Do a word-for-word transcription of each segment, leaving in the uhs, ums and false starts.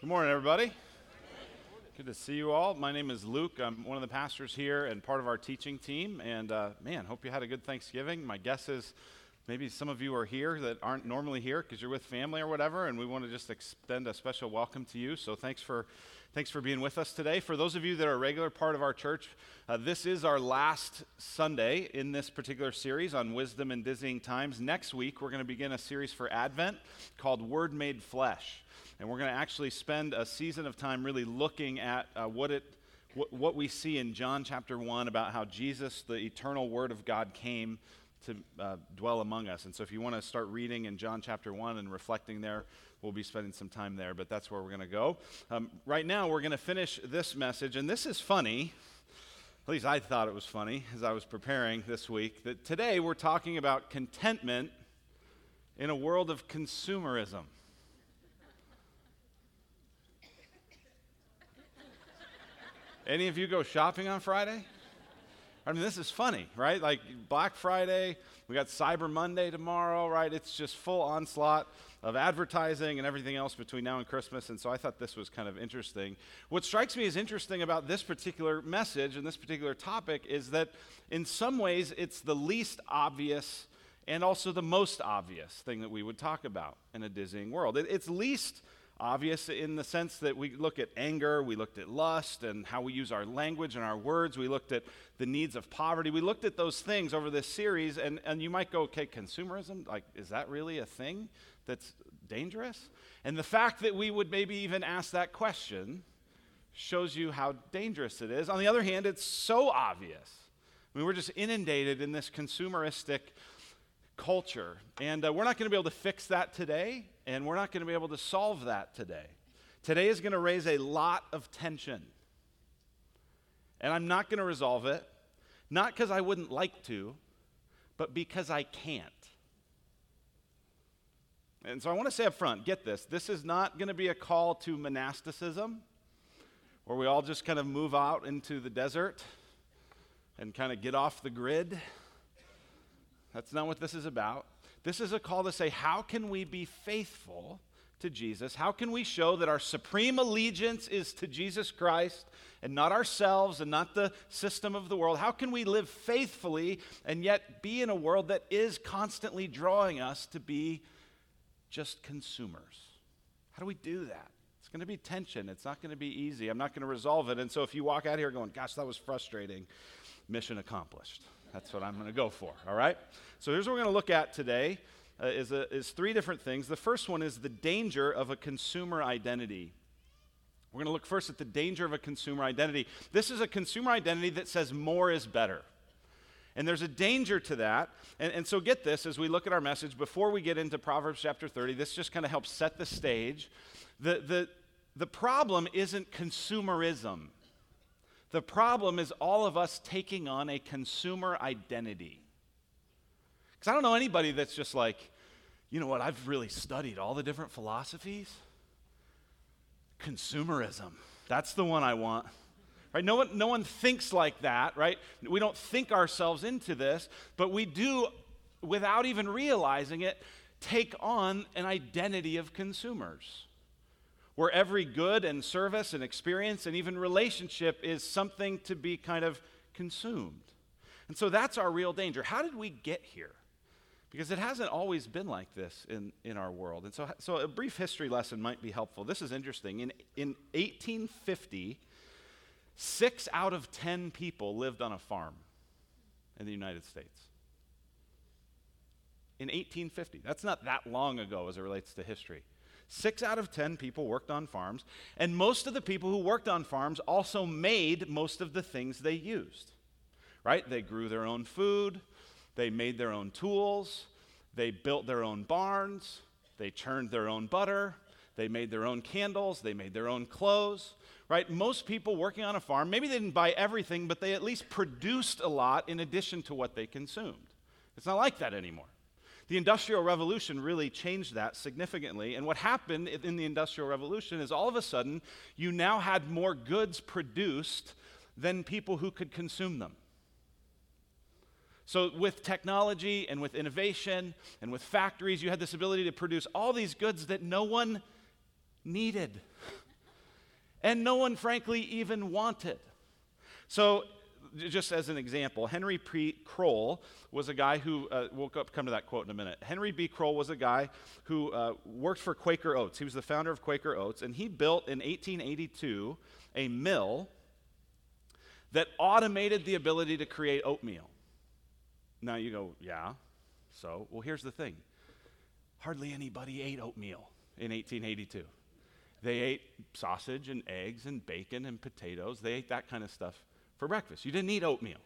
Good morning, everybody. Good to see you all. My name is Luke. I'm one of the pastors here and part of our teaching team. And uh, man, hope you had a good Thanksgiving. My guess is maybe some of you are here that aren't normally here because you're with family or whatever. And we want to just extend a special welcome to you. So thanks for thanks for being with us today. For those of you that are a regular part of our church, uh, this is our last Sunday in this particular series on wisdom and dizzying times. Next week, we're going to begin a series for Advent called Word Made Flesh. And we're going to actually spend a season of time really looking at uh, what it, wh- what we see in John chapter one about how Jesus, the eternal Word of God, came to uh, dwell among us. And so if you want to start reading in John chapter one and reflecting there, we'll be spending some time there, but that's where we're going to go. Um, right now, we're going to finish this message, and this is funny. At least I thought it was funny as I was preparing this week, that today we're talking about contentment in a world of consumerism. Any of you go shopping on Friday? I mean, this is funny, right? Like Black Friday, we got Cyber Monday tomorrow, right? It's just full onslaught of advertising and everything else between now and Christmas, and so I thought this was kind of interesting. What strikes me as interesting about this particular message and this particular topic is that in some ways it's the least obvious and also the most obvious thing that we would talk about in a dizzying world. It, it's least obvious in the sense that we look at anger, we looked at lust and how we use our language and our words, we looked at the needs of poverty, we looked at those things over this series, and, and you might go, okay, consumerism, like, is that really a thing that's dangerous? And the fact that we would maybe even ask that question shows you how dangerous it is. On the other hand, it's so obvious. I mean, we're just inundated in this consumeristic culture, and uh, we're not going to be able to fix that today, and we're not going to be able to solve that today. Today is going to raise a lot of tension, and I'm not going to resolve it, not because I wouldn't like to, but because I can't. And so I want to say up front, get this, this is not going to be a call to monasticism, where we all just kind of move out into the desert and kind of get off the grid. That's not what this is about. This is a call to say, how can we be faithful to Jesus? How can we show that our supreme allegiance is to Jesus Christ and not ourselves and not the system of the world? How can we live faithfully and yet be in a world that is constantly drawing us to be just consumers? How do we do that? It's going to be tension. It's not going to be easy. I'm not going to resolve it. And so if you walk out here going, gosh, that was frustrating, mission accomplished. That's what I'm going to go for, all right? So here's what we're going to look at today uh, is, a, is three different things. The first one is the danger of a consumer identity. We're going to look first at the danger of a consumer identity. This is a consumer identity that says more is better. And there's a danger to that. And, and so get this, as we look at our message, before we get into Proverbs chapter thirty, this just kind of helps set the stage. The, the, the problem isn't consumerism. The problem is all of us taking on a consumer identity. Because I don't know anybody that's just like, you know what, I've really studied all the different philosophies. Consumerism, that's the one I want. Right? No one, no one thinks like that, right? We don't think ourselves into this, but we do, without even realizing it, take on an identity of consumers, where every good and service and experience and even relationship is something to be kind of consumed. And so that's our real danger. How did we get here? Because it hasn't always been like this in, in our world. And so, so a brief history lesson might be helpful. This is interesting. In, in eighteen fifty, six out of ten people lived on a farm in the United States. In eighteen fifty. That's not that long ago as it relates to history. Six out of ten people worked on farms, and most of the people who worked on farms also made most of the things they used, right? They grew their own food, they made their own tools, they built their own barns, they churned their own butter, they made their own candles, they made their own clothes, right? Most people working on a farm, maybe they didn't buy everything, but they at least produced a lot in addition to what they consumed. It's not like that anymore. The Industrial Revolution really changed that significantly, and what happened in the Industrial Revolution is all of a sudden you now had more goods produced than people who could consume them. So with technology and with innovation and with factories, you had this ability to produce all these goods that no one needed. and no one, frankly, even wanted. So just as an example, Henry P. Kroll was a guy who, uh, we'll come to that quote in a minute. Henry B. Kroll was a guy who uh, worked for Quaker Oats. He was the founder of Quaker Oats, and he built in eighteen eighty-two a mill that automated the ability to create oatmeal. Now you go, yeah, so? Well, here's the thing. Hardly anybody ate oatmeal in eighteen eighty-two. They ate sausage and eggs and bacon and potatoes. They ate that kind of stuff for breakfast. You didn't eat oatmeal,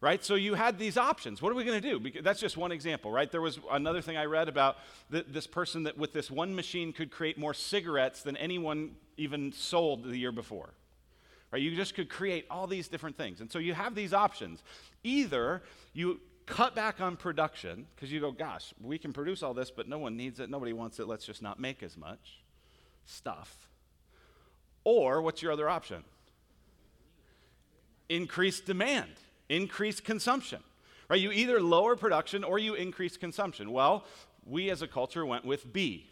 right? So you had these options. What are we going to do? Because that's just one example, right? There was another thing I read about th- this person that with this one machine could create more cigarettes than anyone even sold the year before. Right? You just could create all these different things. And so you have these options. Either you cut back on production because you go, gosh, we can produce all this, but no one needs it. Nobody wants it. Let's just not make as much stuff. Or what's your other option? Increase demand, increase consumption, right? You either lower production or you increase consumption. Well, we as a culture went with B.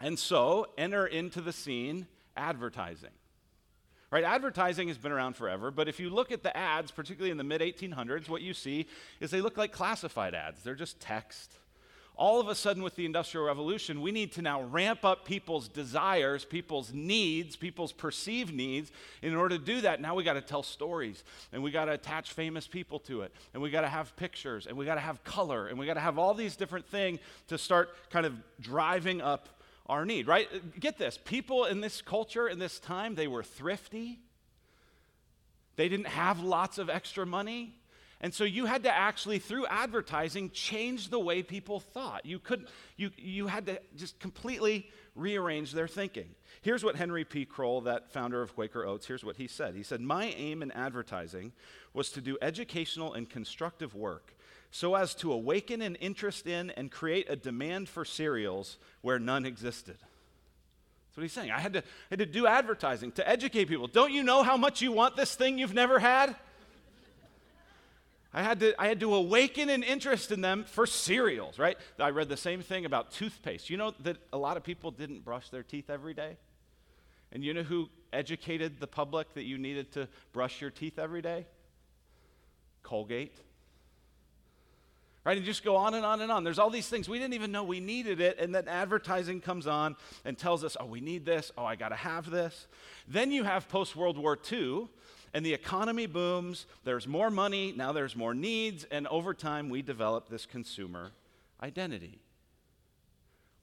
And so enter into the scene advertising, right? Advertising has been around forever, but if you look at the ads, particularly in the mid eighteen hundreds, what you see is they look like classified ads. They're just text. All of a sudden, with the Industrial Revolution, we need to now ramp up people's desires, people's needs, people's perceived needs. In order to do that, now we got to tell stories, and we got to attach famous people to it, and we got to have pictures, and we got to have color, and we got to have all these different things to start kind of driving up our need, right? Get this. People in this culture, in this time, they were thrifty. They didn't have lots of extra money. And so you had to actually, through advertising, change the way people thought. You couldn't, you you had to just completely rearrange their thinking. Here's what Henry P. Kroll, that founder of Quaker Oats, here's what he said. He said, "My aim in advertising was to do educational and constructive work so as to awaken an interest in and create a demand for cereals where none existed." That's what he's saying. I had to, I had to do advertising to educate people. Don't you know how much you want this thing you've never had? I had to I had to awaken an interest in them for cereals, right? I read the same thing about toothpaste. You know that a lot of people didn't brush their teeth every day? And you know who educated the public that you needed to brush your teeth every day? Colgate. Right? And just go on and on and on. There's all these things. We didn't even know we needed it, and then advertising comes on and tells us, oh, we need this. Oh, I got to have this. Then you have post-World War Two, and the economy booms, there's more money, now there's more needs, and over time we develop this consumer identity.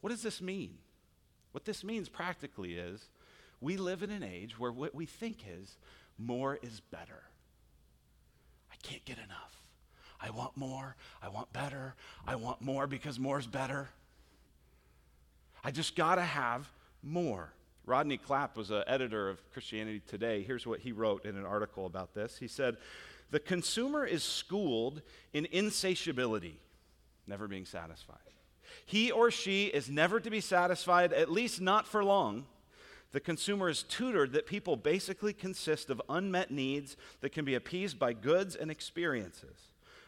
What does this mean? What this means practically is we live in an age where what we think is more is better. I can't get enough. I want more, I want better, I want more because more is better. I just gotta have more. Rodney Clapp was an editor of Christianity Today. Here's what he wrote in an article about this. He said, "The consumer is schooled in insatiability, never being satisfied. He or she is never to be satisfied, at least not for long. The consumer is tutored that people basically consist of unmet needs that can be appeased by goods and experiences.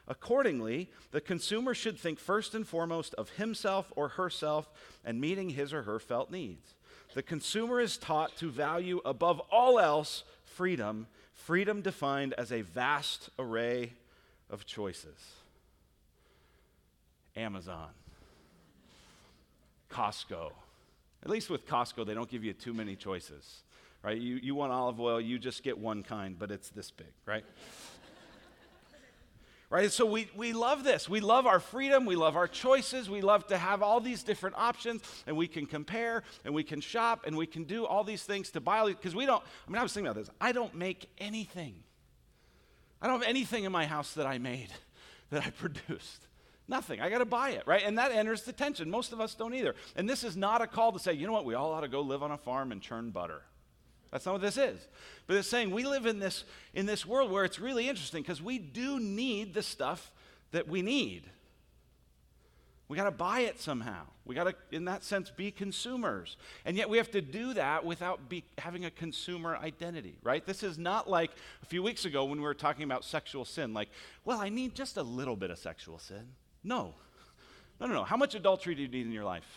Accordingly, the consumer should think first and foremost of himself or herself and meeting his or her felt needs. The consumer is taught to value above all else freedom, freedom defined as a vast array of choices." Amazon, Costco. At least with Costco, they don't give you too many choices, right? You, you want olive oil, you just get one kind, but it's this big, right? Right, so we, we love this. We love our freedom. We love our choices. We love to have all these different options, and we can compare, and we can shop, and we can do all these things to buy. Because we don't, I mean, I was thinking about this. I don't make anything. I don't have anything in my house that I made, that I produced. Nothing. I got to buy it, right? And that enters the tension. Most of us don't either. And this is not a call to say, you know what, we all ought to go live on a farm and churn butter. That's not what this is. But it's saying we live in this in this world where it's really interesting because we do need the stuff that we need. We got to buy it somehow. We got to, in that sense, be consumers. And yet we have to do that without be, having a consumer identity, right? This is not like a few weeks ago when we were talking about sexual sin, like, well, I need just a little bit of sexual sin. No. No, no, no. How much adultery do you need in your life?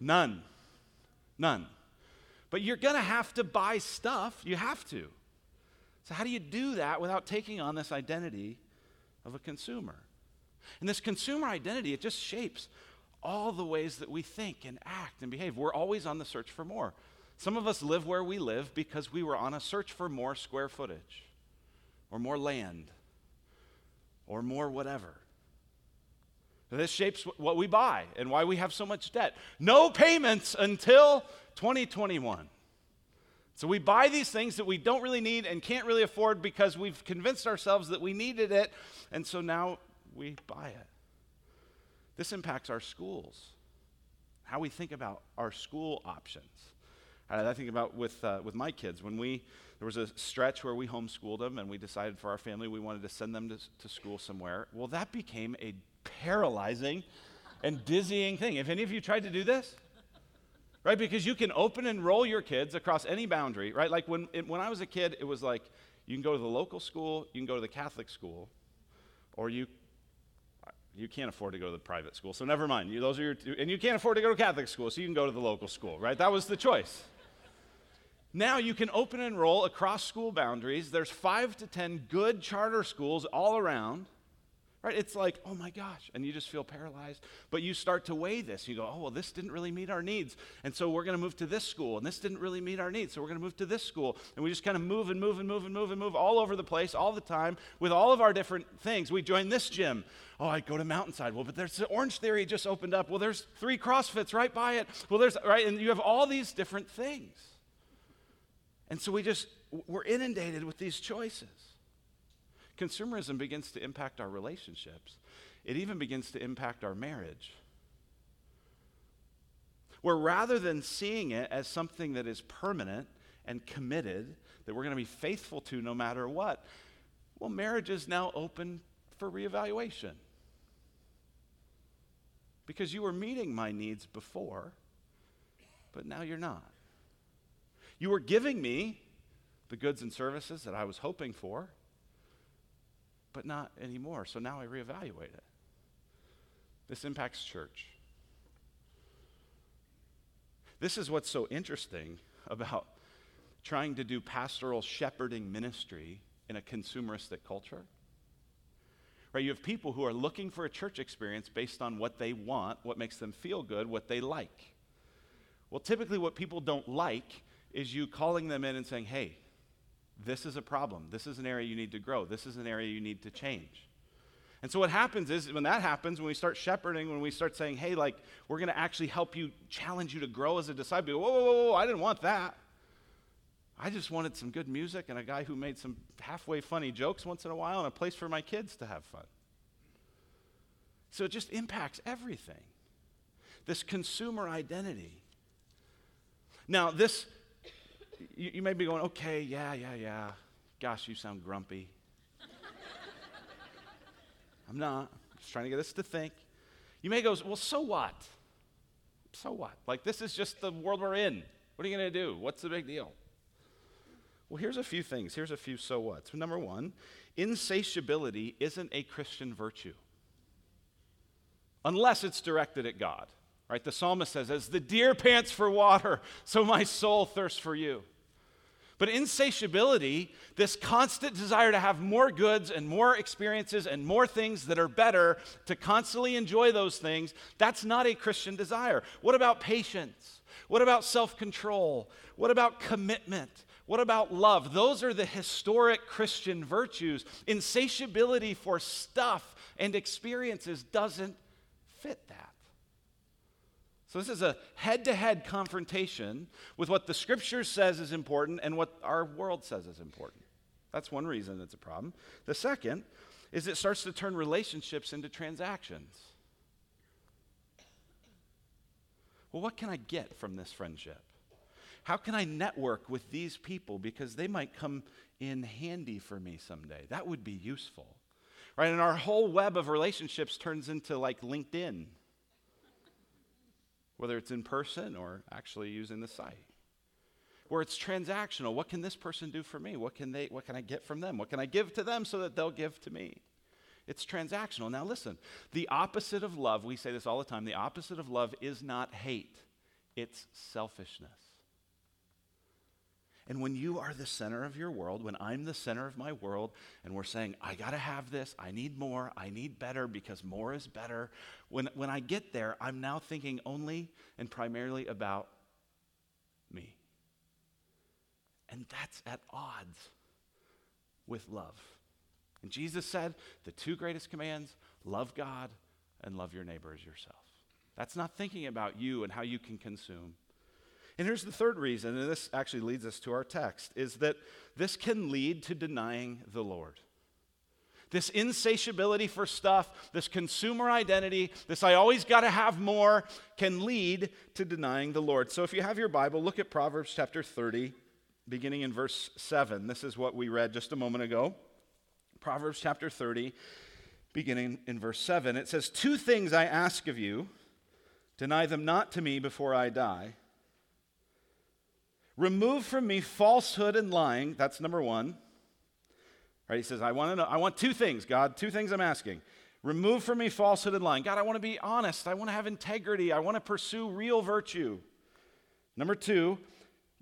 None. None. But you're going to have to buy stuff. You have to. So how do you do that without taking on this identity of a consumer? And this consumer identity, it just shapes all the ways that we think and act and behave. We're always on the search for more. Some of us live where we live because we were on a search for more square footage or more land or more whatever. This shapes what we buy and why we have so much debt. No payments until twenty twenty-one. So we buy these things that we don't really need and can't really afford because we've convinced ourselves that we needed it, and so now we buy it. This impacts our schools, how we think about our school options. Uh, I think about with uh, with my kids, when we, there was a stretch where we homeschooled them and we decided for our family we wanted to send them to, to school somewhere. Well, that became a paralyzing and dizzying thing. If any of you tried to do this? Right, because you can open and roll your kids across any boundary, right? Like when it, when I was a kid, it was like, you can go to the local school, you can go to the Catholic school, or you you can't afford to go to the private school, so never mind. You, those are your two, and you can't afford to go to Catholic school, so you can go to the local school, right? That was the choice. Now you can open and roll across school boundaries. There's five to ten good charter schools all around, right? It's like, oh my gosh, and you just feel paralyzed. But you start to weigh this. You go, oh, well, this didn't really meet our needs, and so we're going to move to this school, and this didn't really meet our needs, so we're going to move to this school. And we just kind of move and move and move and move and move all over the place all the time with all of our different things. We join this gym. Oh, I go to Mountainside. Well, but there's the Orange Theory just opened up. Well, there's three CrossFits right by it. Well, there's, right, and you have all these different things. And so we just, we're inundated with these choices. Consumerism begins to impact our relationships. It even begins to impact our marriage. Where rather than seeing it as something that is permanent and committed, that we're going to be faithful to no matter what, well, marriage is now open for reevaluation. Because you were meeting my needs before, but now you're not. You were giving me the goods and services that I was hoping for, but not anymore. So now I reevaluate it. This impacts church. This is what's so interesting about trying to do pastoral shepherding ministry in a consumeristic culture. Right? You have people who are looking for a church experience based on what they want, what makes them feel good, what they like. Well, typically what people don't like is you calling them in and saying, hey, this is a problem. This is an area you need to grow. This is an area you need to change. And so what happens is, when that happens, when we start shepherding, when we start saying, hey, like, we're going to actually help you, challenge you to grow as a disciple. Whoa, whoa, whoa, whoa, I didn't want that. I just wanted some good music and a guy who made some halfway funny jokes once in a while and a place for my kids to have fun. So it just impacts everything. This consumer identity. Now, this... You, you may be going, okay, yeah, yeah, yeah. Gosh, you sound grumpy. I'm not. I'm just trying to get us to think. You may go, well, so what? So what? Like, this is just the world we're in. What are you going to do? What's the big deal? Well, here's a few things. Here's a few so whats. Number one, insatiability isn't a Christian virtue unless it's directed at God. Right? The psalmist says, as the deer pants for water, so my soul thirsts for you. But insatiability, this constant desire to have more goods and more experiences and more things that are better, to constantly enjoy those things, that's not a Christian desire. What about patience? What about self-control? What about commitment? What about love? Those are the historic Christian virtues. Insatiability for stuff and experiences doesn't fit that. So this is a head-to-head confrontation with what the Scripture says is important and what our world says is important. That's one reason it's a problem. The second is it starts to turn relationships into transactions. Well, what can I get from this friendship? How can I network with these people because they might come in handy for me someday? That would be useful, right? And our whole web of relationships turns into like LinkedIn, whether it's in person or actually using the site, where it's transactional. What can this person do for me? What can they? What can I get from them? What can I give to them so that they'll give to me? It's transactional. Now listen, the opposite of love, we say this all the time, the opposite of love is not hate. It's selfishness. And when you are the center of your world, when I'm the center of my world, and we're saying, I gotta have this, I need more, I need better, because more is better. When when I get there, I'm now thinking only and primarily about me. And that's at odds with love. And Jesus said, the two greatest commands, love God and love your neighbor as yourself. That's not thinking about you and how you can consume. And here's the third reason, and this actually leads us to our text, is that this can lead to denying the Lord. This insatiability for stuff, this consumer identity, this I always got to have more, can lead to denying the Lord. So if you have your Bible, look at Proverbs chapter thirty, beginning in verse seven. This is what we read just a moment ago. Proverbs chapter thirty, beginning in verse seven. It says, two things I ask of you, deny them not to me before I die. Remove from me falsehood and lying. That's number one. Right? He says, I want to know, I want two things, God, two things I'm asking. Remove from me falsehood and lying. God, I want to be honest. I want to have integrity. I want to pursue real virtue. Number two,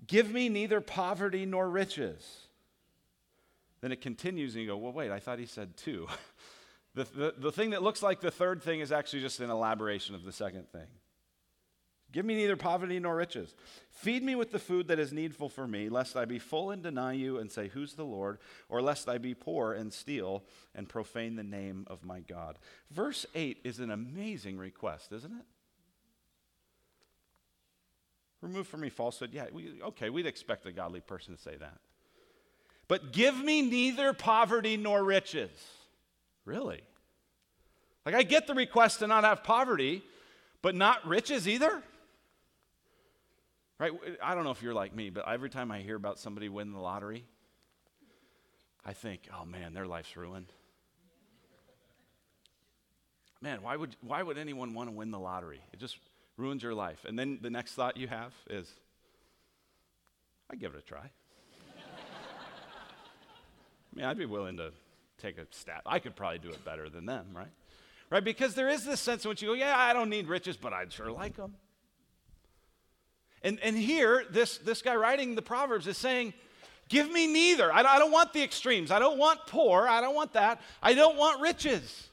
give me neither poverty nor riches. Then it continues and you go, well, wait, I thought he said two. the, the, the thing that looks like the third thing is actually just an elaboration of the second thing. Give me neither poverty nor riches. Feed me with the food that is needful for me, lest I be full and deny you and say, who's the Lord? Or lest I be poor and steal and profane the name of my God. Verse eight is an amazing request, isn't it? Remove from me falsehood. Yeah, we, okay, we'd expect a godly person to say that. But give me neither poverty nor riches. Really? Like, I get the request to not have poverty, but not riches either? Right? I don't know if you're like me, but every time I hear about somebody winning the lottery, I think, oh man, their life's ruined. Man, why would why would anyone want to win the lottery? It just ruins your life. And then the next thought you have is, I'd give it a try. I mean, I'd be willing to take a stab. I could probably do it better than them, right? Right? Because there is this sense in which you go, yeah, I don't need riches, but I'd sure like them. And and here, this, this guy writing the Proverbs is saying, give me neither. I don't, I don't want the extremes. I don't want poor. I don't want that. I don't want riches.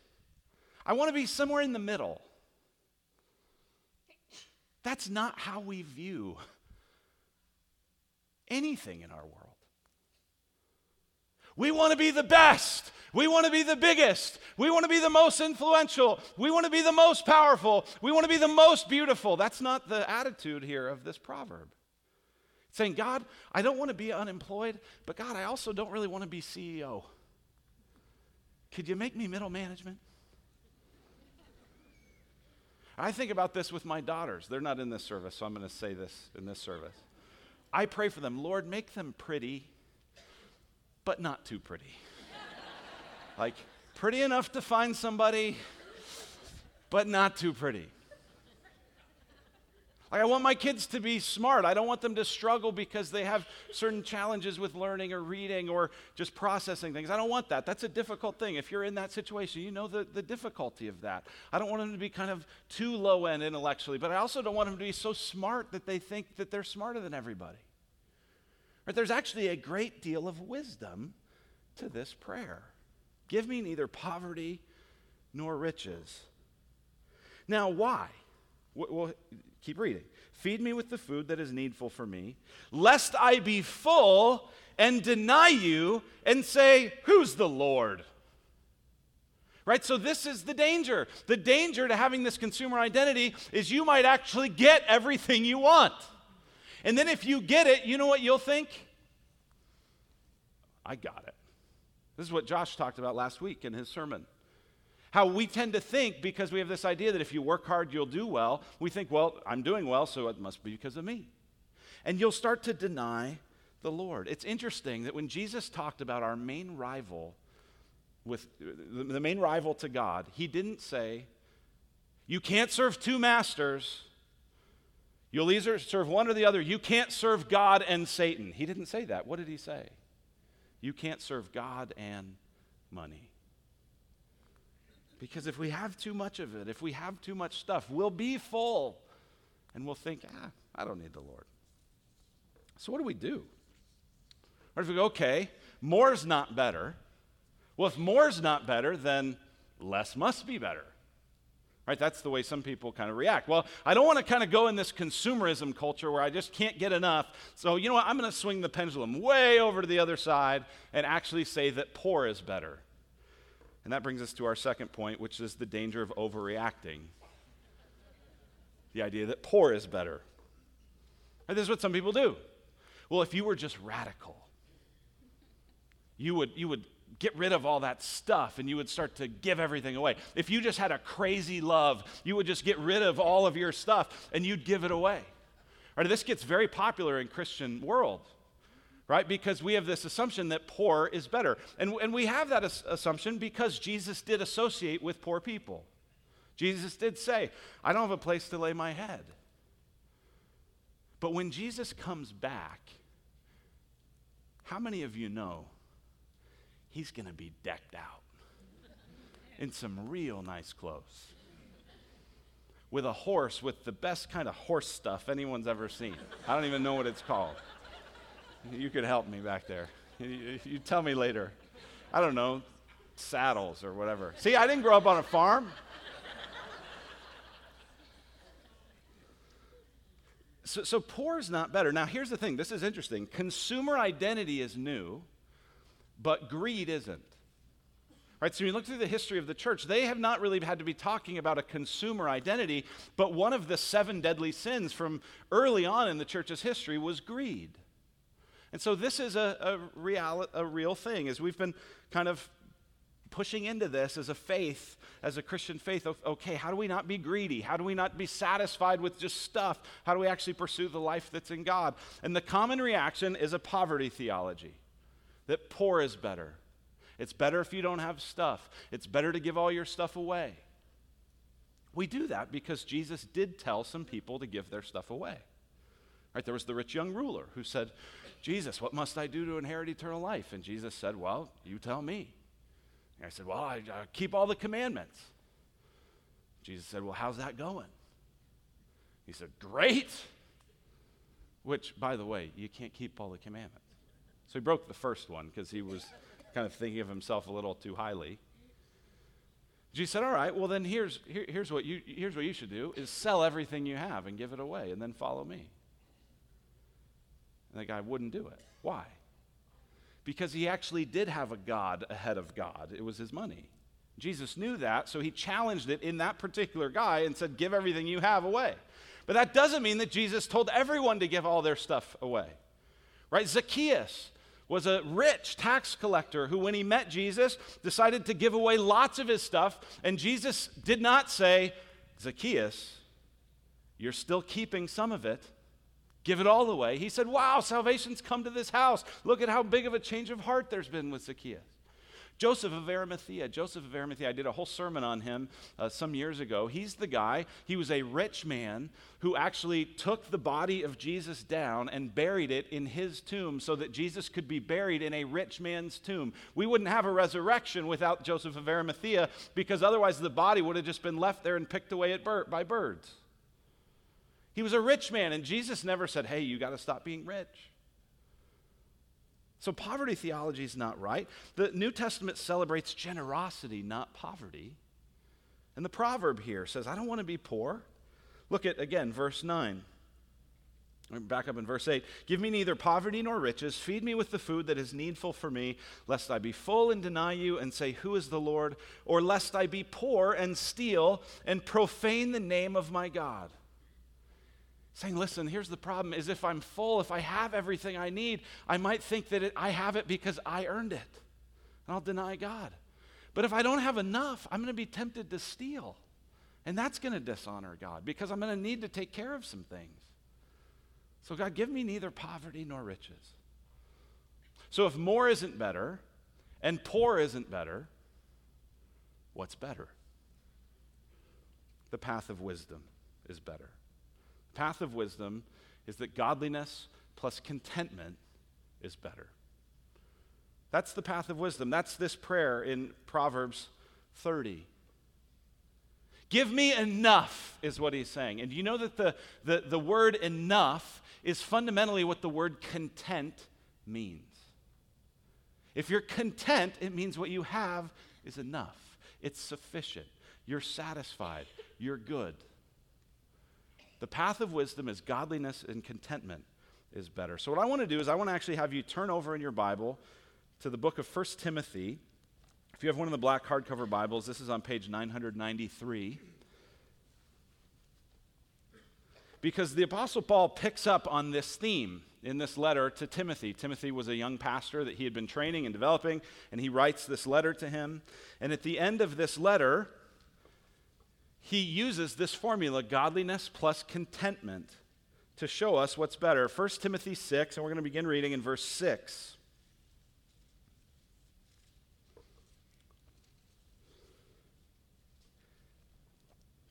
I want to be somewhere in the middle. That's not how we view anything in our world. We want to be the best. We want to be the biggest. We want to be the most influential. We want to be the most powerful. We want to be the most beautiful. That's not the attitude here of this proverb. It's saying, God, I don't want to be unemployed, but God, I also don't really want to be C E O. Could you make me middle management? I think about this with my daughters. They're not in this service, so I'm going to say this in this service. I pray for them, Lord, make them pretty, but not too pretty. Like, pretty enough to find somebody, but not too pretty. Like, I want my kids to be smart. I don't want them to struggle because they have certain challenges with learning or reading or just processing things. I don't want that. That's a difficult thing. If you're in that situation, you know the, the difficulty of that. I don't want them to be kind of too low end intellectually, but I also don't want them to be so smart that they think that they're smarter than everybody. But there's actually a great deal of wisdom to this prayer. Give me neither poverty nor riches. Now, why? Well, keep reading. Feed me with the food that is needful for me, lest I be full and deny you and say, who's the Lord? Right? So this is the danger. The danger to having this consumer identity is you might actually get everything you want. And then if you get it, you know what you'll think? I got it. This is what Josh talked about last week in his sermon. How we tend to think, because we have this idea that if you work hard, you'll do well, we think, well, I'm doing well, so it must be because of me. And you'll start to deny the Lord. It's interesting that when Jesus talked about our main rival, with the main rival to God, he didn't say, you can't serve two masters. You'll either serve one or the other. You can't serve God and Satan. He didn't say that. What did he say? You can't serve God and money. Because if we have too much of it, if we have too much stuff, we'll be full. And we'll think, ah, I don't need the Lord. So what do we do? Or if we go, okay, more's not better. Well, if more's not better, then less must be better. Right? That's the way some people kind of react. Well, I don't want to kind of go in this consumerism culture where I just can't get enough. So, you know what? I'm going to swing the pendulum way over to the other side and actually say that poor is better. And that brings us to our second point, which is the danger of overreacting. The idea that poor is better. And this is what some people do. Well, if you were just radical, you would you would get rid of all that stuff and you would start to give everything away. If you just had a crazy love, you would just get rid of all of your stuff and you'd give it away. All right, this gets very popular in Christian world, right? Because we have this assumption that poor is better. And, and we have that as- assumption because Jesus did associate with poor people. Jesus did say, I don't have a place to lay my head. But when Jesus comes back, how many of you know he's going to be decked out in some real nice clothes with a horse with the best kind of horse stuff anyone's ever seen? I don't even know what it's called. You could help me back there. You, you tell me later. I don't know, saddles or whatever. See, I didn't grow up on a farm. So, so poor is not better. Now, here's the thing. This is interesting. Consumer identity is new, but greed isn't. Right? So when you look through the history of the church, they have not really had to be talking about a consumer identity, but one of the seven deadly sins from early on in the church's history was greed. And so this is a, a, real, a real thing, as we've been kind of pushing into this as a faith, as a Christian faith, of, okay, how do we not be greedy? How do we not be satisfied with just stuff? How do we actually pursue the life that's in God? And the common reaction is a poverty theology, that poor is better. It's better if you don't have stuff. It's better to give all your stuff away. We do that because Jesus did tell some people to give their stuff away. Right, there was the rich young ruler who said, Jesus, what must I do to inherit eternal life? And Jesus said, well, you tell me. And I said, well, I, I keep all the commandments. Jesus said, well, how's that going? He said, great. Which, by the way, you can't keep all the commandments. So he broke the first one because he was kind of thinking of himself a little too highly. Jesus said, all right, well, then here's, here, here's, what you, here's what you should do is sell everything you have and give it away and then follow me. And the guy wouldn't do it. Why? Because he actually did have a god ahead of God. It was his money. Jesus knew that, so he challenged it in that particular guy and said, give everything you have away. But that doesn't mean that Jesus told everyone to give all their stuff away. Right? Zacchaeus was a rich tax collector who, when he met Jesus, decided to give away lots of his stuff, and Jesus did not say, Zacchaeus, you're still keeping some of it. Give it all away. He said, wow, salvation's come to this house. Look at how big of a change of heart there's been with Zacchaeus. Joseph of Arimathea. Joseph of Arimathea, I did a whole sermon on him uh, some years ago. He's the guy, he was a rich man who actually took the body of Jesus down and buried it in his tomb so that Jesus could be buried in a rich man's tomb. We wouldn't have a resurrection without Joseph of Arimathea because otherwise the body would have just been left there and picked away at bir- by birds. He was a rich man, and Jesus never said, hey, you got to stop being rich. So poverty theology is not right. The New Testament celebrates generosity, not poverty. And the proverb here says, I don't want to be poor. Look at, again, verse nine. Back up in verse eight. Give me neither poverty nor riches. Feed me with the food that is needful for me, lest I be full and deny you and say, who is the Lord? Or lest I be poor and steal and profane the name of my God. Saying, listen, here's the problem, is if I'm full, if I have everything I need, I might think that it, I have it because I earned it, and I'll deny God. But if I don't have enough, I'm going to be tempted to steal, and that's going to dishonor God because I'm going to need to take care of some things. So God, give me neither poverty nor riches. So if more isn't better and poor isn't better, what's better? The path of wisdom is better. The path of wisdom is that godliness plus contentment is better. That's the path of wisdom. That's this prayer in Proverbs thirty. Give me enough is what he's saying. And you know that the, the, the word enough is fundamentally what the word content means. If you're content, it means what you have is enough. It's sufficient. You're satisfied. You're good. The path of wisdom is godliness, and contentment is better. So what I want to do is I want to actually have you turn over in your Bible to the book of First Timothy. If you have one of the black hardcover Bibles, this is on page nine hundred ninety-three. Because the Apostle Paul picks up on this theme in this letter to Timothy. Timothy was a young pastor that he had been training and developing, and he writes this letter to him. And at the end of this letter, he uses this formula, godliness plus contentment, to show us what's better. First Timothy six, and we're going to begin reading in verse six.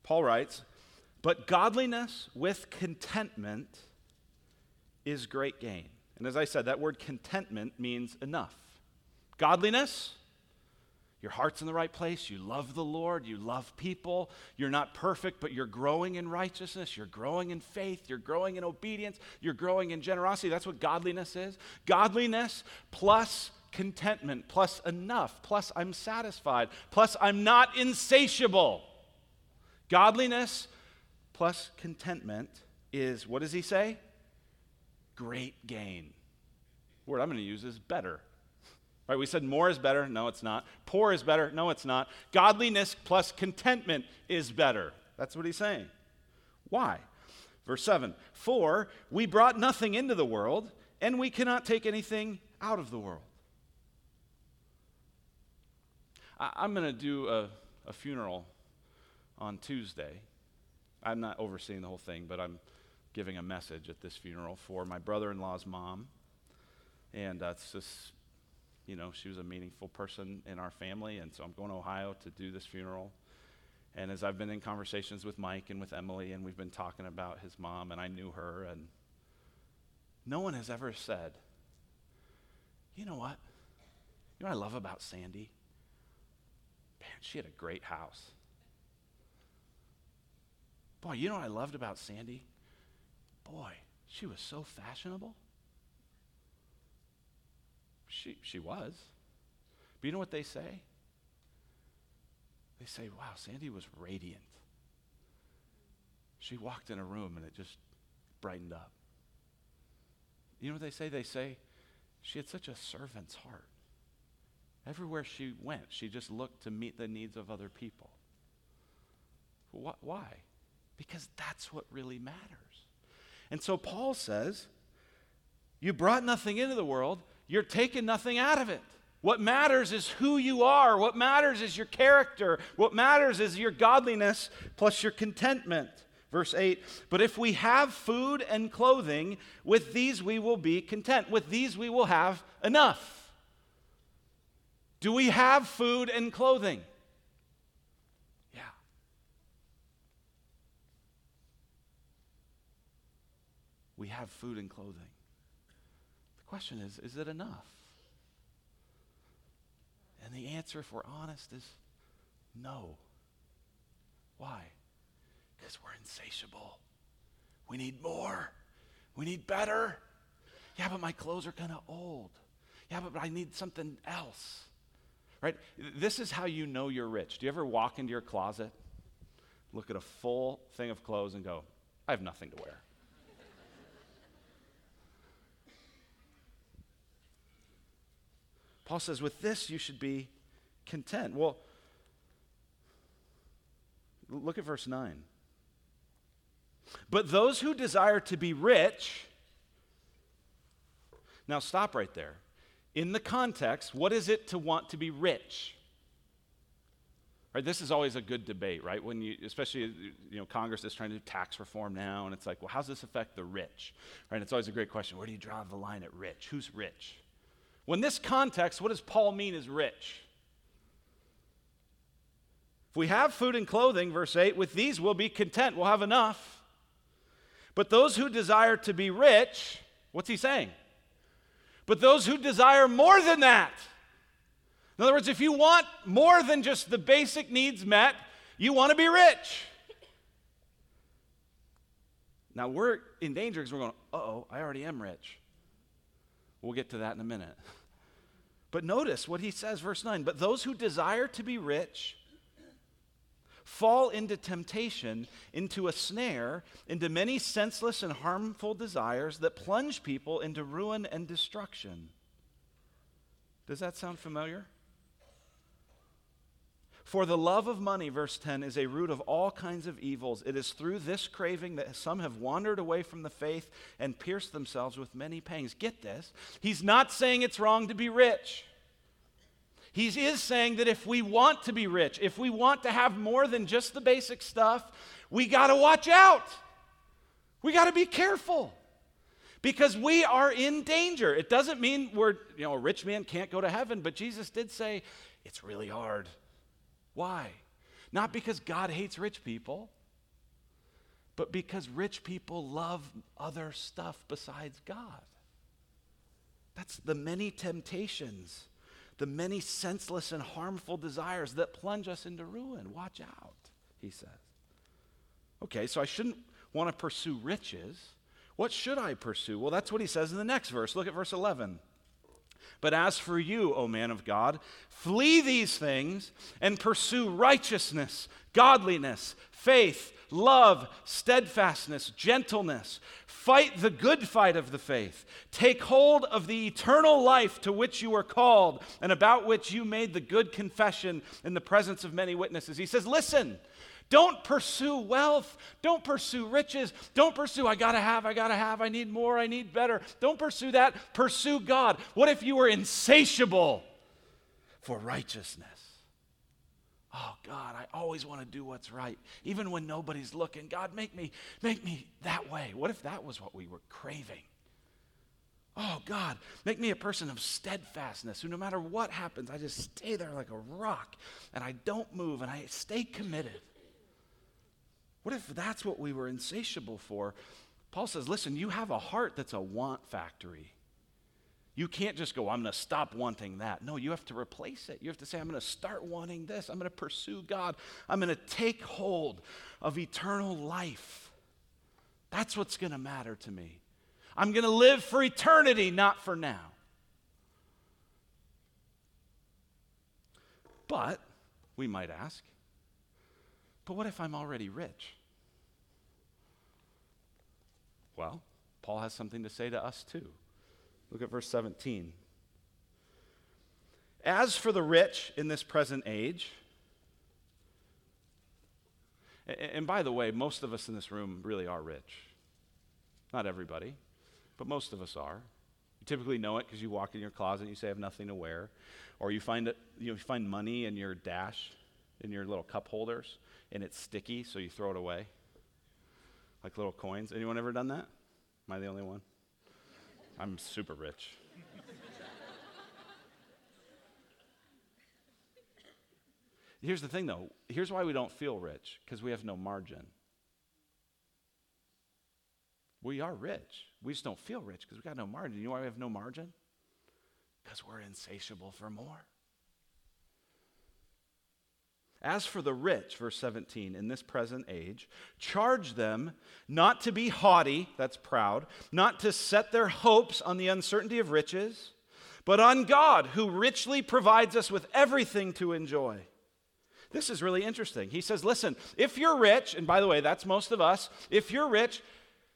Paul writes, "But godliness with contentment is great gain." And as I said, that word contentment means enough. Godliness, your heart's in the right place, you love the Lord, you love people, you're not perfect, but you're growing in righteousness, you're growing in faith, you're growing in obedience, you're growing in generosity. That's what godliness is. Godliness plus contentment, plus enough, plus I'm satisfied, plus I'm not insatiable. Godliness plus contentment is, what does he say? Great gain. The word I'm going to use is better. All right, we said more is better. No, it's not. Poor is better. No, it's not. Godliness plus contentment is better. That's what he's saying. Why? Verse seven, "For we brought nothing into the world, and we cannot take anything out of the world." I- I'm going to do a, a funeral on Tuesday. I'm not overseeing the whole thing, but I'm giving a message at this funeral for my brother-in-law's mom. And uh, it's just... You know, she was a meaningful person in our family, and so I'm going to Ohio to do this funeral. And as I've been in conversations with Mike and with Emily, and we've been talking about his mom, and I knew her, and no one has ever said, you know what? You know what I love about Sandy? Man, she had a great house. Boy, you know what I loved about Sandy? Boy, she was so fashionable. She she was. But you know what they say? They say, wow, Sandy was radiant. She walked in a room and it just brightened up. You know what they say? They say she had such a servant's heart. Everywhere she went, she just looked to meet the needs of other people. Wh- why? Because that's what really matters. And so Paul says, you brought nothing into the world, you're taking nothing out of it. What matters is who you are. What matters is your character. What matters is your godliness plus your contentment. Verse eight, "But if we have food and clothing, with these we will be content." With these we will have enough. Do we have food and clothing? Yeah. We have food and clothing. Question is, is it enough? And the answer, if we're honest, is no. Why? Because we're insatiable. We need more. We need better. Yeah, but my clothes are kind of old. Yeah, but I need something else. Right? This is how you know you're rich. Do you ever walk into your closet, look at a full thing of clothes and go, I have nothing to wear? Paul says, with this you should be content. Well, look at verse nine. "But those who desire to be rich..." Now stop right there. In the context, what is it to want to be rich? Right, this is always a good debate, right? When you, especially, you know, Congress is trying to do tax reform now, and it's like, well, how does this affect the rich? Right? And it's always a great question. Where do you draw the line at rich? Who's rich? Well, in this context, what does Paul mean is rich? If we have food and clothing, verse eight, with these we'll be content, we'll have enough. But those who desire to be rich, what's he saying? But those who desire more than that. In other words, if you want more than just the basic needs met, you want to be rich. Now, we're in danger because we're going, uh-oh, I already am rich. We'll get to that in a minute. But notice what he says, verse nine. But those who desire to be rich fall into temptation, into a snare, into many senseless and harmful desires that plunge people into ruin and destruction. Does that sound familiar? For the love of money, verse ten, is a root of all kinds of evils. It is through this craving that some have wandered away from the faith and pierced themselves with many pangs. Get this. He's not saying it's wrong to be rich. He is saying that if we want to be rich, if we want to have more than just the basic stuff, we got to watch out. We got to be careful because we are in danger. It doesn't mean we're, you know, a rich man can't go to heaven, but Jesus did say it's really hard. Why? Not because God hates rich people, but because rich people love other stuff besides God. That's the many temptations, the many senseless and harmful desires that plunge us into ruin. Watch out, he says. Okay, so I shouldn't want to pursue riches. What should I pursue? Well, that's what he says in the next verse. Look at verse eleven. But as for you, O man of God, flee these things and pursue righteousness, godliness, faith, love, steadfastness, gentleness. Fight the good fight of the faith. Take hold of the eternal life to which you were called and about which you made the good confession in the presence of many witnesses. He says, listen, don't pursue wealth. Don't pursue riches. Don't pursue, I gotta have, I gotta have, I need more, I need better. Don't pursue that. Pursue God. What if you were insatiable for righteousness? Oh, God, I always want to do what's right, even when nobody's looking. God, make me, make me that way. What if that was what we were craving? Oh, God, make me a person of steadfastness who no matter what happens, I just stay there like a rock and I don't move and I stay committed. What if that's what we were insatiable for? Paul says, listen, you have a heart that's a want factory. You can't just go, I'm going to stop wanting that. No, you have to replace it. You have to say, I'm going to start wanting this. I'm going to pursue God. I'm going to take hold of eternal life. That's what's going to matter to me. I'm going to live for eternity, not for now. But, we might ask, but what if I'm already rich? Well, Paul has something to say to us too. Look at verse seventeen. As for the rich in this present age, and by the way, most of us in this room really are rich. Not everybody, but most of us are. You typically know it because you walk in your closet and you say, I have nothing to wear. Or you find it, you know, you find money in your dash, in your little cup holders, and it's sticky, so you throw it away. Like little coins. Anyone ever done that? Am I the only one? I'm super rich. Here's the thing, though. Here's why we don't feel rich, because we have no margin. We are rich. We just don't feel rich because we got no margin. You know why we have no margin? Because we're insatiable for more. As for the rich, verse seventeen, in this present age, charge them not to be haughty, that's proud, not to set their hopes on the uncertainty of riches, but on God, who richly provides us with everything to enjoy. This is really interesting. He says, listen, if you're rich, and by the way, that's most of us, if you're rich,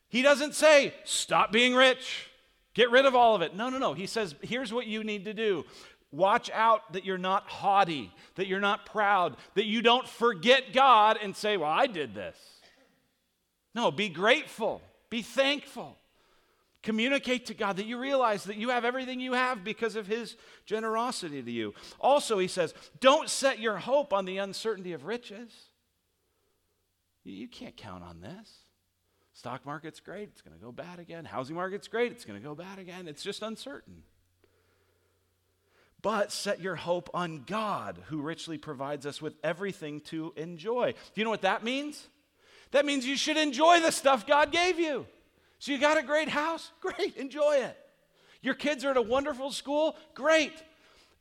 he doesn't say, stop being rich, get rid of all of it. No, no, no. He says, here's what you need to do. Watch out that you're not haughty, that you're not proud, that you don't forget God and say, well, I did this. No, be grateful. Be thankful. Communicate to God that you realize that you have everything you have because of his generosity to you. Also, he says, don't set your hope on the uncertainty of riches. You can't count on this. Stock market's great. It's going to go bad again. Housing market's great. It's going to go bad again. It's just uncertain. But set your hope on God, who richly provides us with everything to enjoy. Do you know what that means? That means you should enjoy the stuff God gave you. So you got a great house? Great, enjoy it. Your kids are at a wonderful school? Great,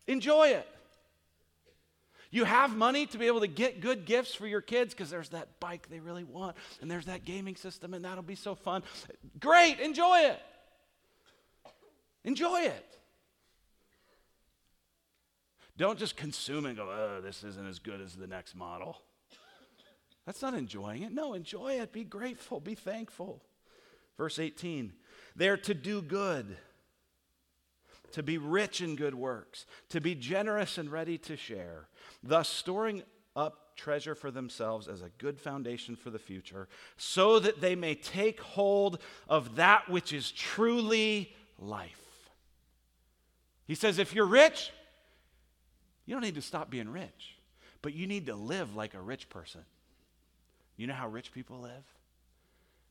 enjoy it. You have money to be able to get good gifts for your kids because there's that bike they really want, and there's that gaming system, and that'll be so fun. Great, enjoy it. Enjoy it. Don't just consume it and go, oh, this isn't as good as the next model. That's not enjoying it. No, enjoy it. Be grateful. Be thankful. Verse eighteen, they're to do good, to be rich in good works, to be generous and ready to share, thus storing up treasure for themselves as a good foundation for the future, so that they may take hold of that which is truly life. He says, if you're rich, you don't need to stop being rich, but you need to live like a rich person. You know how rich people live?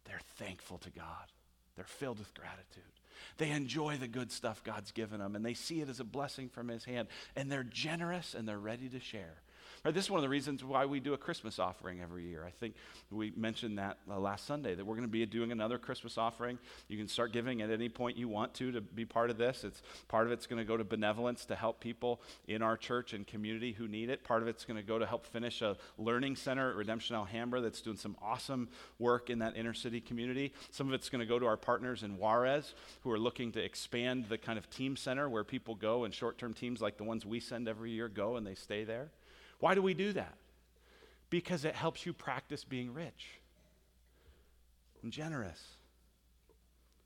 They're thankful to God. They're filled with gratitude. They enjoy the good stuff God's given them, and they see it as a blessing from his hand, and they're generous, and they're ready to share. Right, this is one of the reasons why we do a Christmas offering every year. I think we mentioned that uh, last Sunday, that we're going to be doing another Christmas offering. You can start giving at any point you want to to be part of this. It's part of it's going to go to benevolence to help people in our church and community who need it. Part of it's going to go to help finish a learning center at Redemption Alhambra that's doing some awesome work in that inner city community. Some of it's going to go to our partners in Juarez who are looking to expand the kind of team center where people go, and short-term teams like the ones we send every year go and they stay there. Why do we do that? Because it helps you practice being rich and generous.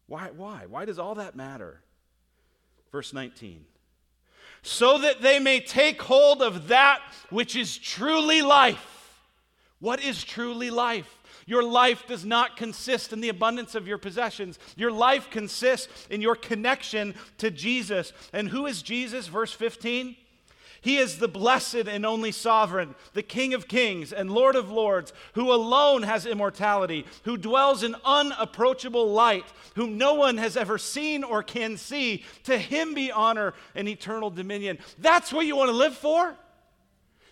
Why? Why? Why does all that matter? Verse nineteen. So that they may take hold of that which is truly life. What is truly life? Your life does not consist in the abundance of your possessions. Your life consists in your connection to Jesus. And who is Jesus? Verse fifteen. He is the blessed and only sovereign, the King of kings and Lord of lords, who alone has immortality, who dwells in unapproachable light, whom no one has ever seen or can see. To him be honor and eternal dominion. That's what you want to live for?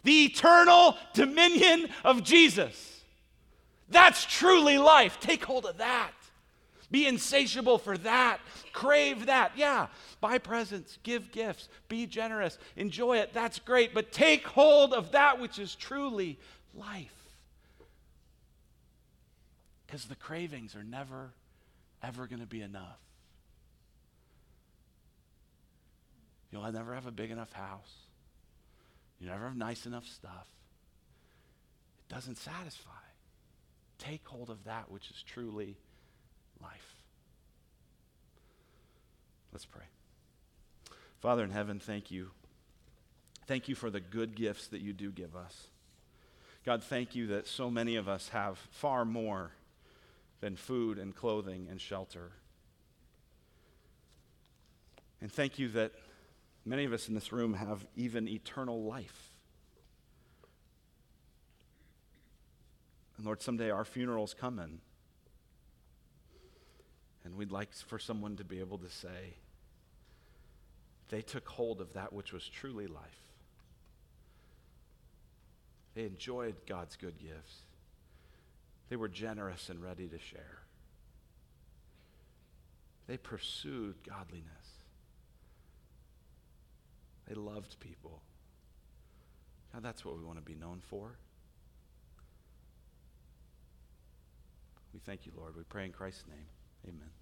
The eternal dominion of Jesus. That's truly life. Take hold of that. Be insatiable for that. Crave that. Yeah, buy presents, give gifts, be generous, enjoy it. That's great, but take hold of that which is truly life. Because the cravings are never, ever going to be enough. You'll never have a big enough house. You'll never have nice enough stuff. It doesn't satisfy. Take hold of that which is truly life. Let's pray. Father in heaven, thank you. Thank you for the good gifts that you do give us. God, thank you that so many of us have far more than food and clothing and shelter. And thank you that many of us in this room have even eternal life. And Lord, someday our funeral's coming. And we'd like for someone to be able to say, they took hold of that which was truly life. They enjoyed God's good gifts. They were generous and ready to share. They pursued godliness. They loved people. Now that's what we want to be known for. We thank you, Lord. We pray in Christ's name. Amen.